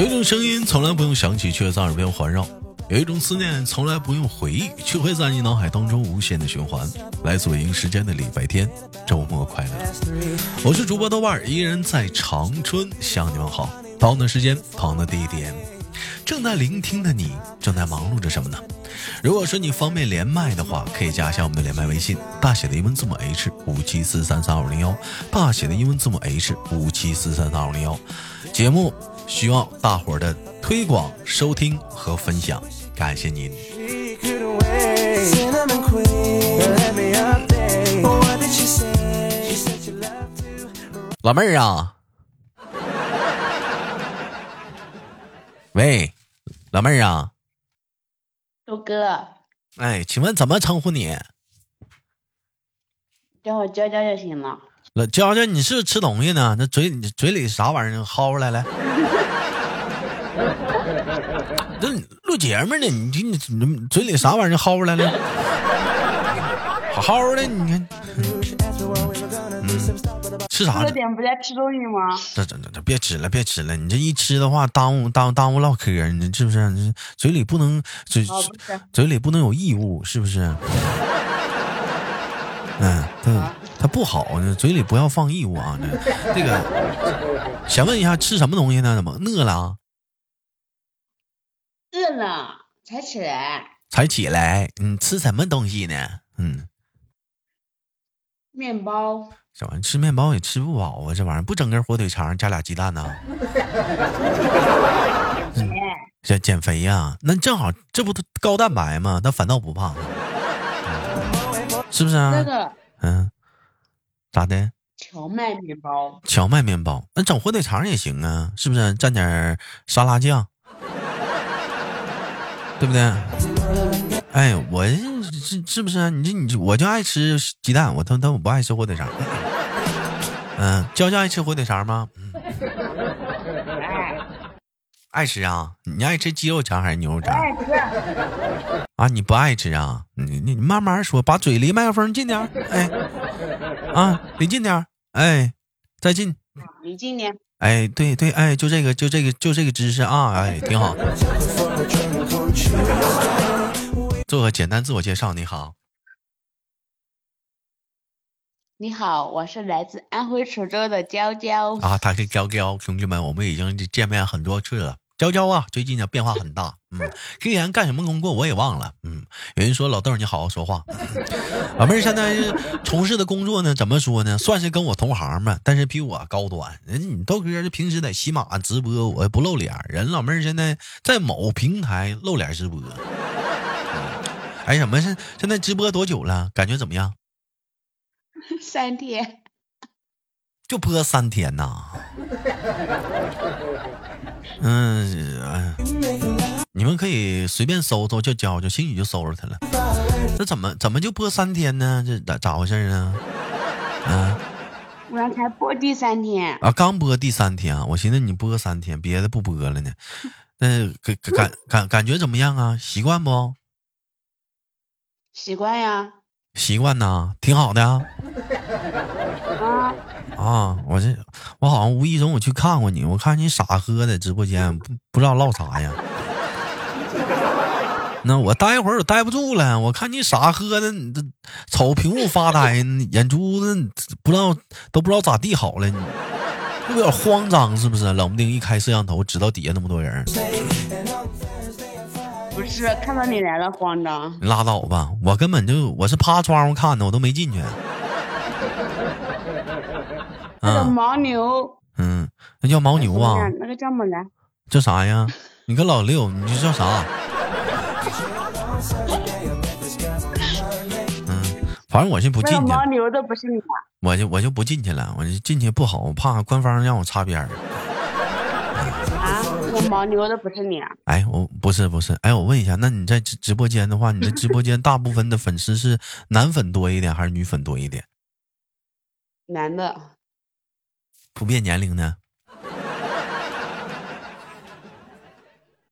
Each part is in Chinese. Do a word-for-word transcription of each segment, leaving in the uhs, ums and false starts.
有一种声音从来不用想起，却在耳边环绕；有一种思念从来不用回忆，却会在你脑海当中无限的循环。来自北京时间的礼拜天，周末快乐！我是主播豆瓣，依然在长春向你们好。同样的时间，同样的地点，正在聆听的你正在忙碌着什么呢？如果说你方便连麦的话，可以加一下我们的连麦微信，大写的英文字母 H 五七四三三二零幺， 大写的英文字母 H 五七四三三二零幺。节目需要大伙儿的推广、收听和分享，感谢您。老妹儿啊，喂，老妹儿啊，周哥，哎，请问怎么称呼你？叫我娇娇就行了。老娇娇，你是不是吃东西呢？那嘴嘴里啥玩意儿薅出来了？这录节目呢，你你你嘴里啥玩意儿薅出来了？好好的，你看，嗯，吃啥？这点不在吃东西吗？这这这别吃了，别吃了！你这一吃的话，耽误耽耽误唠嗑，你是不是？你嘴里不能嘴、哦、不是嘴里不能有异物，是不是？嗯，对。啊它不好，嘴里不要放异物啊！这这个，想问一下，吃什么东西呢？怎么饿了？饿了才起来。才起来？嗯，吃什么东西呢？嗯，面包。这玩意吃面包也吃不饱啊！这玩意不整根火腿肠加俩鸡蛋呢、啊？嗯、这减肥呀、啊？那正好，这不高蛋白吗？那反倒不胖，嗯、是不是啊？那个，嗯。咋的？荞麦面包，荞麦面包，那整火腿肠也行啊，是不是？蘸点沙拉酱，对不对？哎，我是是不是？你这你我就爱吃鸡蛋，我但但我不爱吃火腿肠。嗯，娇娇爱吃火腿肠吗？爱吃啊？你爱吃鸡肉肠还是牛肉肠？爱吃啊？你不爱吃啊？你你慢慢说，把嘴离麦克风近点，哎。啊，离近点，哎，再近，离近点，哎，对对，哎，就这个，就这个，就这个姿势啊，哎，挺好。做个简单自我介绍，你好。你好，我是来自安徽滁州的娇娇。啊，她是娇娇，兄弟们，我们已经见面很多次了。娇娇啊，最近的变化很大，嗯，之前干什么工作我也忘了，嗯，有人说老豆你好好说话，老妹儿现在从事的工作呢，怎么说呢，算是跟我同行嘛，但是比我高端，人你豆哥平时在喜马直播，我不露脸，人老妹儿现在在某平台露脸直播，哎，什么是现在直播多久了？感觉怎么样？三天，就播三天呐。嗯、哎，你们可以随便搜搜，就教就心里就搜着他了。这怎么怎么就播三天呢？这咋咋回事呢？啊，我才播第三天啊，刚播第三天啊，我寻思你播三天，别的不播了呢。那感感感感觉怎么样啊？习惯不？习惯呀。习惯呐，挺好的啊。啊。啊，我这我好像无意中我去看过你，我看你傻喝的直播间，不不知道唠啥呀。那我待会儿我待不住了，我看你傻喝的，你这瞅屏幕发呆，眼珠子不知道都不知道咋地好了，你有点慌张是不是？冷不丁一开摄像头，知道底下那么多人。不是看到你来了慌张？你拉倒吧，我根本就我是趴窗户看的，我都没进去。那个牦牛，嗯，那叫牦牛啊，那个叫么来？叫啥呀？你跟老六，你叫啥？嗯，反正我是不进去。牦牛的不是你吧？我就我就不进去了，我就进去不好，我怕官方让我擦边儿。啊，我牦牛的不是你啊？哎，我不是不是，哎，我问一下，那你在直直播间的话，你的直播间大部分的粉丝是男粉多一点还是女粉多一点？男的。普遍年龄呢？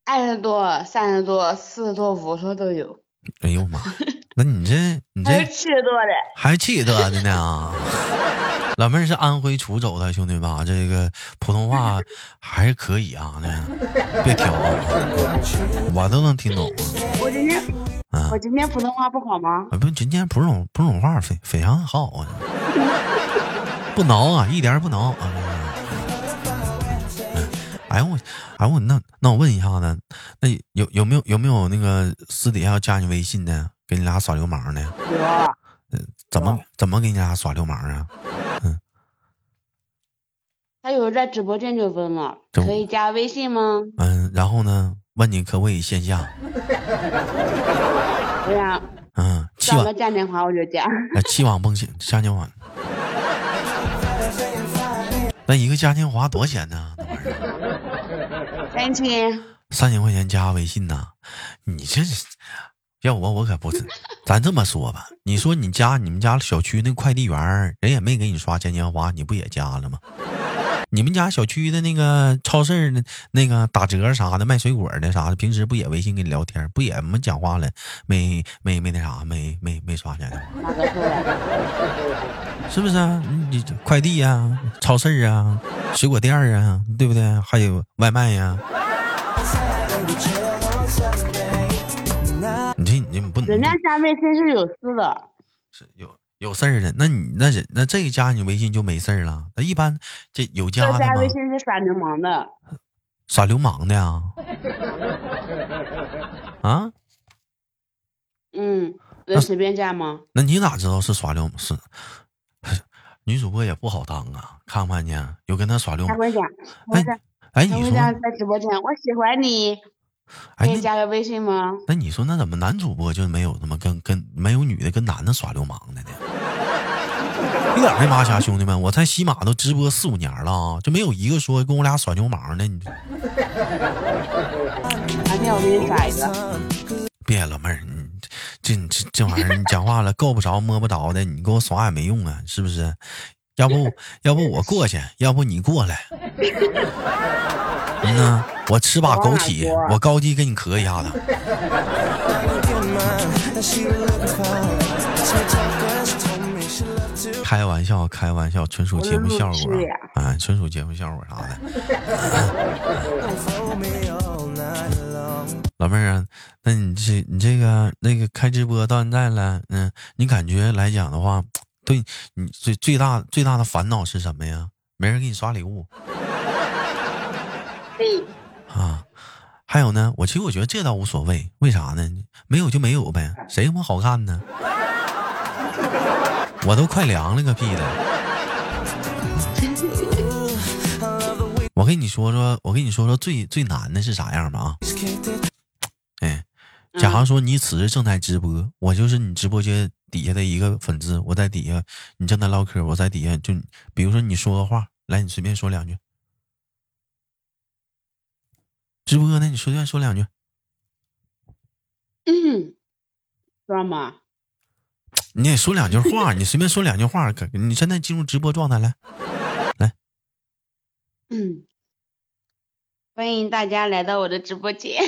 二十多、三十多、四十多、五十多都有。哎呦妈！那你这你这还是七十多的，还是七十多的呢啊！老妹儿是安徽滁州的，兄弟吧，这个普通话还是可以啊，别挑啊，我都能听懂。我今天，啊、我今天普通话不好吗？不，今天普通普通话非非常好啊，不挠啊，一点不挠啊。哎我，哎我，那那我问一下呢，那有有没有有没有那个私底下要加你微信的，给你俩耍流氓的？有啊。嗯，怎么怎么给你俩耍流氓啊？嗯，他有人在直播间就问了，可以加微信吗？嗯，然后呢，问你可不可以线下？对啊。嗯，七晚嘉年华我就加。哎，七晚蹦起嘉年华。那一个嘉年华多少钱呢？那玩意儿三千三千块钱加微信呢？你这要我我可不是。咱这么说吧，你说你家你们家小区那快递员人也没给你刷嘉年华，你不也加了吗？你们家小区的那个超市的那个打折啥的，卖水果的啥的，平时不也微信跟你聊天，不也没讲话了，没没没那啥，没没没刷嘉年华。是不是啊？你快递啊，超市啊，水果店啊，对不对？还有外卖呀、啊。你这你不能，人家加微信是有事的，是有有事儿的。那你那人那这一加你微信就没事儿了。那一般这有加的加微信是耍流氓的，耍流氓的呀？啊？嗯，能随便加吗？那你哪知道是耍流是？女主播也不好当啊，看不看见有跟他耍溜。哎哎，你说在直播间，我喜欢你，可以加个微信吗？那你说那怎么男主播就没有怎么跟跟没有女的跟男的耍流氓的呢？一点没妈瞎，兄弟们，我在喜马都直播四五年了啊，就没有一个说跟我俩耍流氓的。你明天我给你耍一个。别老妹儿，你这这这玩意儿，你讲话了够不着摸不着的，你给我耍也没用啊，是不是？要不要不我过去，要不你过来。嗯呐，我吃把枸杞，我高低给你咳一下子。开玩笑，开玩笑，纯属节目效果啊，纯属节目效果啥的。老妹儿啊，那你这你这个那个开直播到现在了，嗯，你感觉来讲的话，对你最最大最大的烦恼是什么呀？没人给你刷礼物。对。啊，还有呢，我其实我觉得这倒无所谓，为啥呢？没有就没有呗，谁他妈好看呢？我都快凉了个屁的。我跟你说说，我跟你说说最最难的是啥样吧啊？哎，假如说你此时正在直播，我就是你直播间底下的一个粉丝，我在底下，你正在唠嗑，我在底下，就比如说你说个话，来，你随便说两句。直播呢，你随便说两句。嗯，说嘛？你也说两句话，你随便说两句话，可你现在进入直播状态来。嗯，欢迎大家来到我的直播间。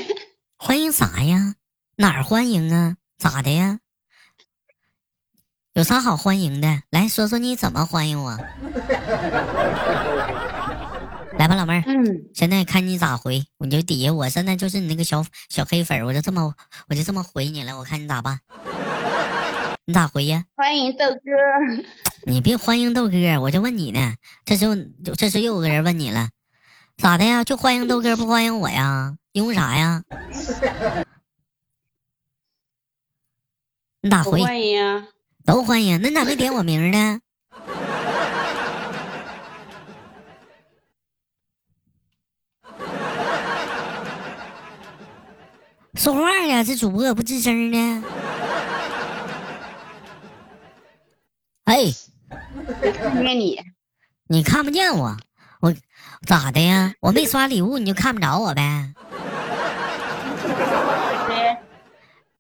欢迎啥呀？哪儿欢迎啊？咋的呀？有啥好欢迎的？来说说你怎么欢迎我。来吧，老妹儿。嗯，现在看你咋回，我就底下，我现在就是你那个小小黑粉，我就这么我就这么回你了，我看你咋办。你咋回呀？欢迎豆哥。你别欢迎豆哥，我就问你呢。这时候，这时候又有个人问你了，咋的呀？就欢迎豆哥，不欢迎我呀？因为啥呀？你咋回？欢迎啊，都欢迎。那你咋没点我名呢？说话呀，这主播也不吱声呢。哎，没看见你，你看不见我，我咋的呀？我没刷礼物，你就看不着我呗？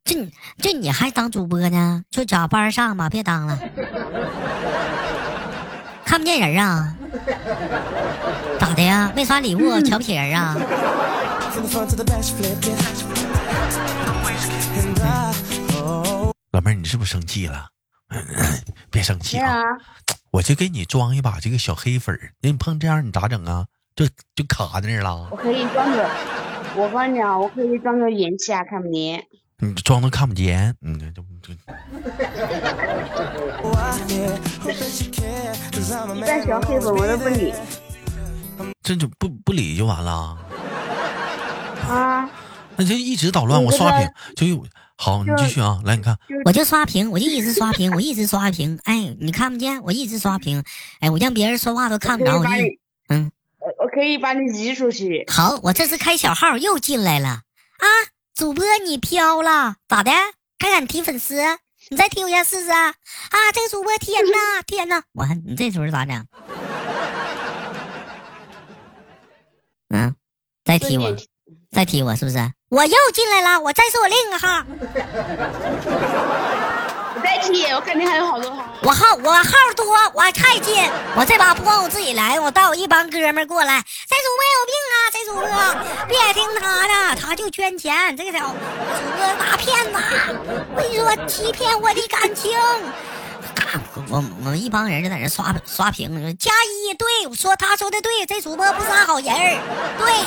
这这你还当主播呢？就找班上吧，别当了。看不见人啊？咋的呀？没刷礼物，嗯、瞧不起人啊？老妹儿，你是不是生气了？别生气啊！我就给你装一把这个小黑粉儿，那你碰这样你咋整啊？就就卡在那儿了。我可以装着，我跟你讲，我可以装着眼瞎、啊、看不见。你装都看不见，嗯，就就。一般小黑粉我都不理，这就不不理就完了。啊，那就一直捣乱，我刷屏就有。好，你继续啊，来，你看，我就刷屏，我就一直刷屏，我一直刷屏，哎，你看不见，我一直刷屏，哎，我让别人说话都看不着，我一，嗯，我可以把你移出去。好，我这次开小号又进来了啊，主播你飘了，咋的？还敢踢粉丝？你再踢我一下试试啊！啊，这个主播天哪，天哪！我看你这时候咋整？嗯，再踢我，再踢我，是不是？我又进来了，我再说我另一个号。我再踢，我看你还有好多号。我号我号多，我太近，我这把不光我自己来，我带我一帮哥们儿过来。这主播有病啊，这主播别听他的，他就圈钱，这个小主播大骗子，我跟你说欺骗我的感情。我我们一帮人就在那刷刷屏，加一，对我说他说的对，这主播不是好人，对。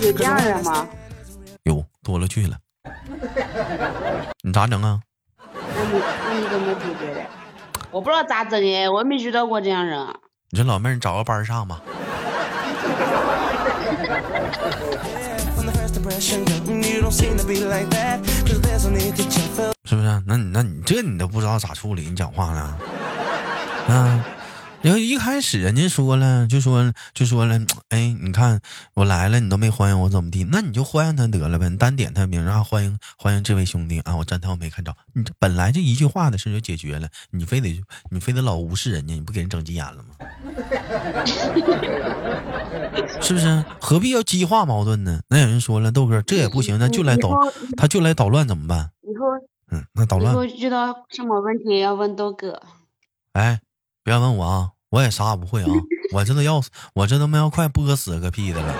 有这样人吗？有，多了去了。你咋整啊？那你怎么解决的？我不知道咋整耶，我也没遇到过这样人。你说老妹儿，你找个班上吧。是不是？那你那你这你都不知道咋处理，你讲话呢？啊。然后一开始人家说了，就说就说了，哎，你看我来了，你都没欢迎我怎么地？那你就欢迎他得了呗，你单点他名，然后欢迎欢迎这位兄弟啊，我站台我没看着，你这本来这一句话的事就解决了，你非得你非得老无视人家，你不给人整急眼了吗？是不是？何必要激化矛盾呢？那有人说了，豆哥这也不行，那就来捣，他就来捣乱怎么办？以后嗯，那捣乱，以后遇到什么问题要问豆哥。哎，不要问我啊。我也啥也不会啊，我这都要，我这都没要快播死个屁的了。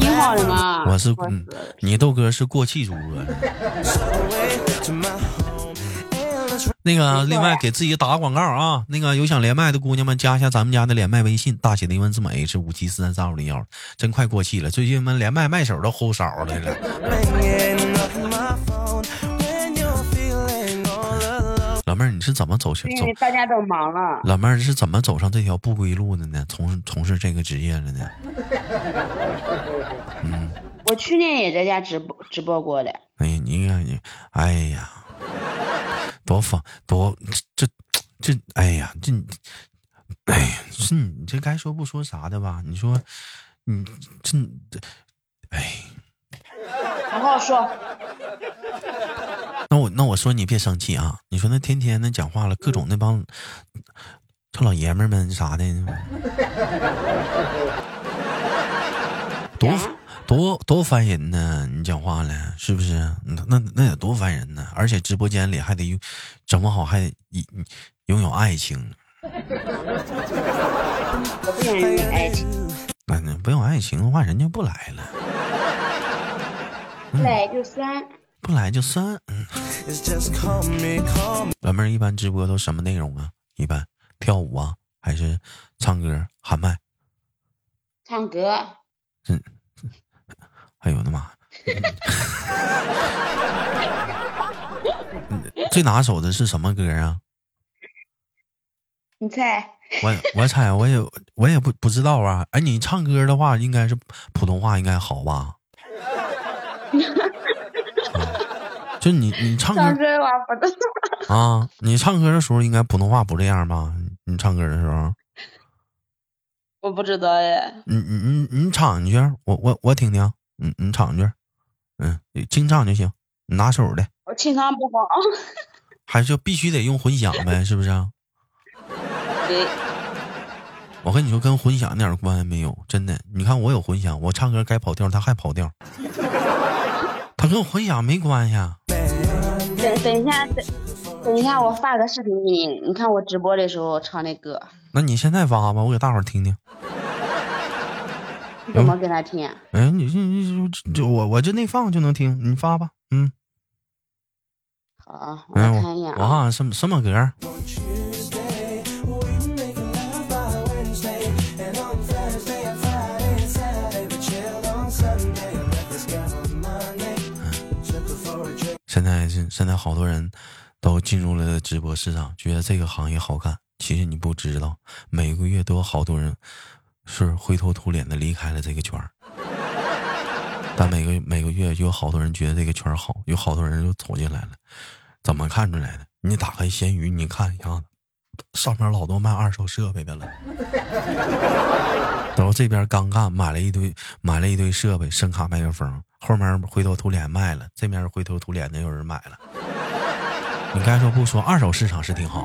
你好了吗？我是，嗯、你豆哥是过气主播。那个，另外给自己打广告啊！那个有想连麦的姑娘们，加一下咱们家的连麦微信，大写的英文字母 H 五七四三三五零幺，真快过气了，最近我们连麦麦手都齁少了。老妹儿，你是怎么走上？因为大家都忙了。老妹儿是怎么走上这条不归路的呢？从从事这个职业了呢？嗯，我去年也在家直播直播过的。哎呀，你看你，哎呀，多放多这这，哎呀这，哎呀，是你这该说不说啥的吧？你说，你这哎，好好说。那我那我说你别生气啊！你说那天天那讲话了，各种那帮臭老爷们们啥的，多多多烦人呢！你讲话了是不是？那那也多烦人呢！而且直播间里还得整不好还得拥有爱情。我不想拥有爱情。那、哎、不用爱情的话，人家不来了。嗯、来就酸。不来就算、嗯、老妹儿一般直播都什么内容啊？一般跳舞啊还是唱歌喊麦？唱歌。嗯，哎呦我的妈。最拿手的是什么歌啊？你猜。我我猜我也我也不不知道啊。哎，你唱歌的话应该是普通话应该好吧？就你你唱歌啊，你唱歌的时候应该普通话不这样吧？你唱歌的时候，我不知道耶。你你你你唱一句，我我我听听。嗯，你唱一句，嗯，清唱就行，你拿手的。我清唱不好，还是必须得用混响呗，是不是？对。我跟你说，跟混响那点关系没有，真的。你看我有混响，我唱歌该跑调，他还跑调，他跟混响没关系啊。等等一下，等等一下，我发个视频给你，你看我直播的时候唱那歌。那你现在发吧，我给大伙儿听听。你怎么给他听、啊？哎，你你你，我我这内放就能听，你发吧，嗯。啊，我看一眼啊，什么什么歌？现在现在好多人都进入了直播市场，觉得这个行业好干。其实你不知道，每个月都有好多人是灰头土脸的离开了这个圈儿，但每个每个月有好多人觉得这个圈儿好，有好多人就走进来了。怎么看出来的？你打开闲鱼，你看一下子，上面老多卖二手设备的了。然后这边刚干买了一堆买了一堆设备，声卡麦克风。后面灰头土脸卖了，这面灰头土脸的有人买了。你该说不说，二手市场是挺好。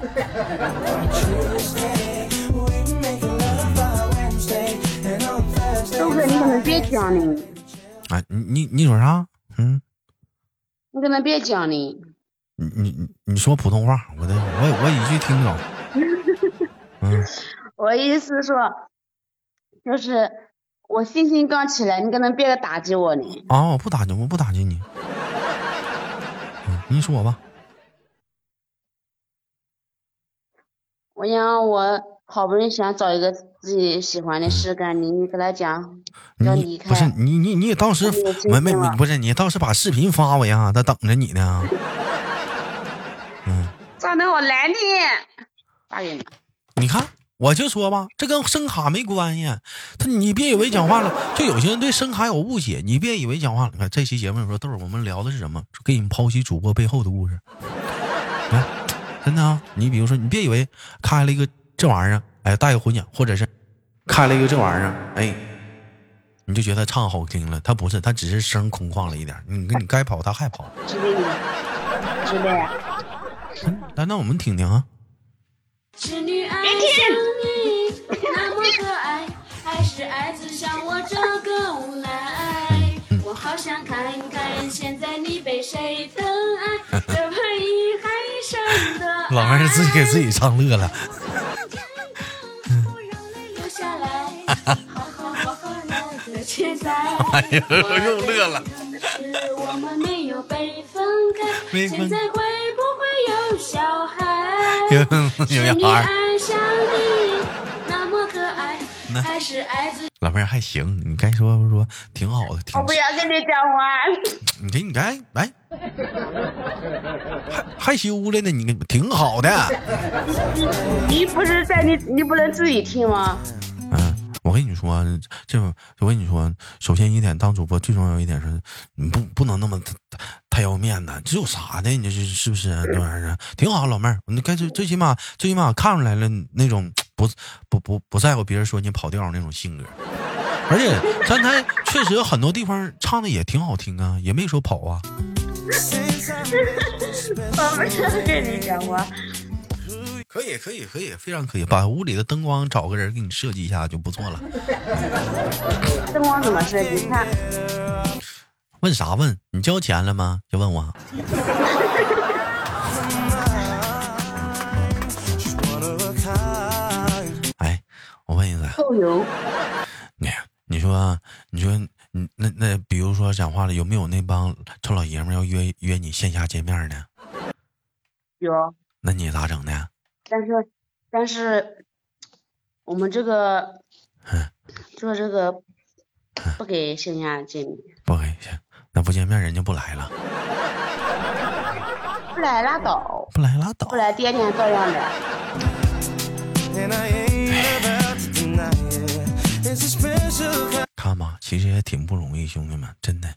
豆哥，你可能别讲你。哎，你你你说啥？嗯，你可能别讲你。你你你说普通话，我的我我一句听不懂。嗯，我意思说，就是。我信心刚起来，你可能别打击我呢。啊，我不打击，我不打击你。嗯，你说我吧。我想我好不容易想找一个自己喜欢的事干，嗯、你你跟他讲要离开。不是你你你倒是没没不是你倒是把视频发我呀，他等着你呢。嗯，长得好难听，发给你。你看。我就说吧，这跟声卡没关系。他你别以为讲话了，就有些人对声卡有误解。你别以为讲话了。看这期节目说，豆儿我们聊的是什么？给你们剖析主播背后的故事。哎，真的啊！你比如说，你别以为开了一个这玩意儿，哎，带个混响，或者是开了一个这玩意儿，哎，你就觉得唱好听了。他不是，他只是声空旷了一点。你跟你该跑，他还跑。是的，是的呀。来，那我们听听啊。是女爱像你那么可爱，还是爱子像我这个无奈？我好想看看现在你被谁疼爱，这么遗憾生的爱。老妹儿自己给自己唱乐了。哎呀，又乐了。我们没有被分开，现在会不会有小孩？有有小孩，那老妹儿还行，你该说不说挺好的，挺。我不要跟你讲话。你这你该来，还还羞了呢，你挺好的。你不是在你你不能自己听吗？嗯，我跟你说，这我跟你说，首先一点，当主播最重要一点是，你不不能那么。太要面子，这有啥的？你这是不是那玩意儿？挺好，老妹儿，你该最最起码最起码看出来了那种不不不不在乎别人说你跑调那种性格。而且咱台确实有很多地方唱的也挺好听啊，也没说跑啊。我没说跟你讲过。可以可以可以，非常可以，把屋里的灯光找个人给你设计一下就不错了。灯光怎么设计？你看。问啥问？你交钱了吗？就问我。哎，我问一下。豆油。你你说你说你那那比如说讲话了，有没有那帮臭老爷们要约约你线下见面呢？有。那你咋整呢？但是但是我们这个做这个不给线下见面。不给线。那不见面人就不来了，不来拉倒，不来拉倒，不来爹娘照样来。看吧，其实也挺不容易，兄弟们，真的，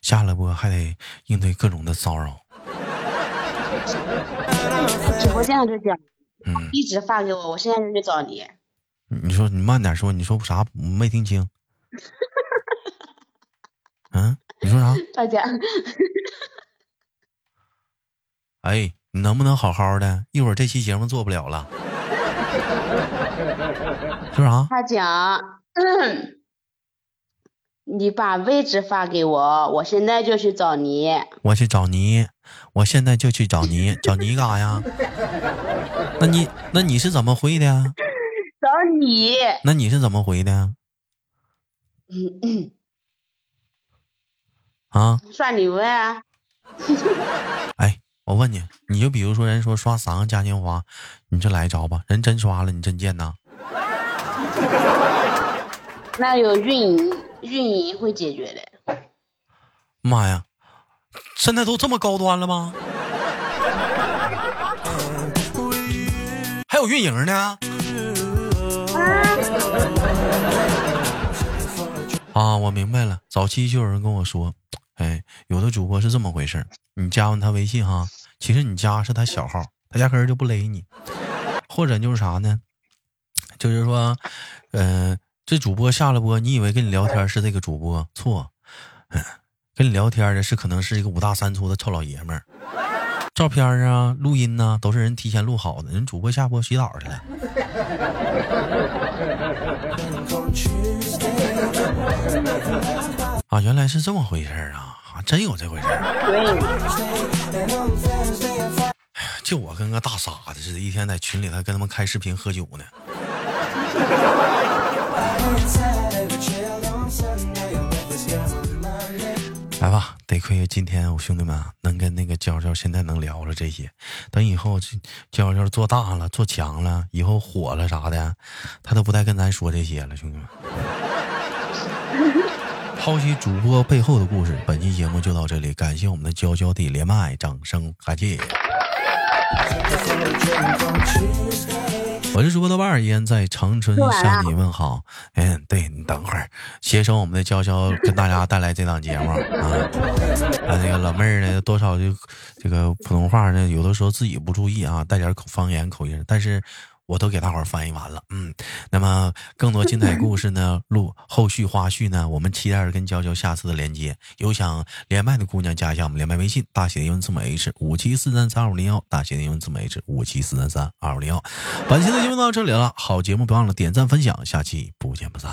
下了播还得应对各种的骚扰。直播间就讲，嗯，一直发给我，我现在就去找你。你说你慢点说，你说啥？没听清。嗯。你说啥？大家，哎，你能不能好好的？一会儿这期节目做不了了。说啥？他讲、嗯，你把位置发给我，我现在就去找你。我去找你，我现在就去找你，找你干啥呀？那你那你是怎么回的呀？找你。那你是怎么回的呀？嗯嗯。啊，算你问啊！哎，我问你，你就比如说人说刷三个嘉年华，你就来着吧，人真刷了，你真贱呐。那有运营，运营会解决的。妈呀，现在都这么高端了吗？还有运营呢？啊，我明白了。早期就有人跟我说，哎，有的主播是这么回事，你加完他微信哈，其实你加是他小号，他压根儿就不勒你，或者就是啥呢？就是说，嗯、呃，这主播下了播，你以为跟你聊天是这个主播，错，嗯，跟你聊天的是可能是一个五大三粗的臭老爷们儿。照片啊，录音啊，都是人提前录好的，人主播下播洗澡去了。啊，原来是这么回事啊！啊，真有这回事儿、啊。哎呀，就我跟个大傻子似的，一天在群里头跟他们开视频喝酒呢。来吧，得亏今天我兄弟们能跟那个娇娇现在能聊了这些，等以后娇娇做大了做强了以后火了啥的，他都不带跟咱说这些了。兄弟们，剖析主播背后的故事，本期节目就到这里，感谢我们的娇娇的连麦，掌声感谢。我是主播豆瓣儿，依然在长春向你问好。嗯、哎，对，你等会儿携手我们的娇娇跟大家带来这档节目啊。啊，那个老妹儿呢，多少就这个普通话呢，有的时候自己不注意啊，带点口方言口音，但是我都给大伙儿翻译完了。嗯，那么更多精彩故事呢，录后续花絮呢，我们期待着跟娇娇下次的连接。有想连麦的姑娘，加一下我们连麦微信，大写的英文字母 H 五七四三三二五零幺，大写的英文字母 H 五七四三三二五零幺。本期的节目到这里了，好节目别忘了点赞分享，下期不见不散。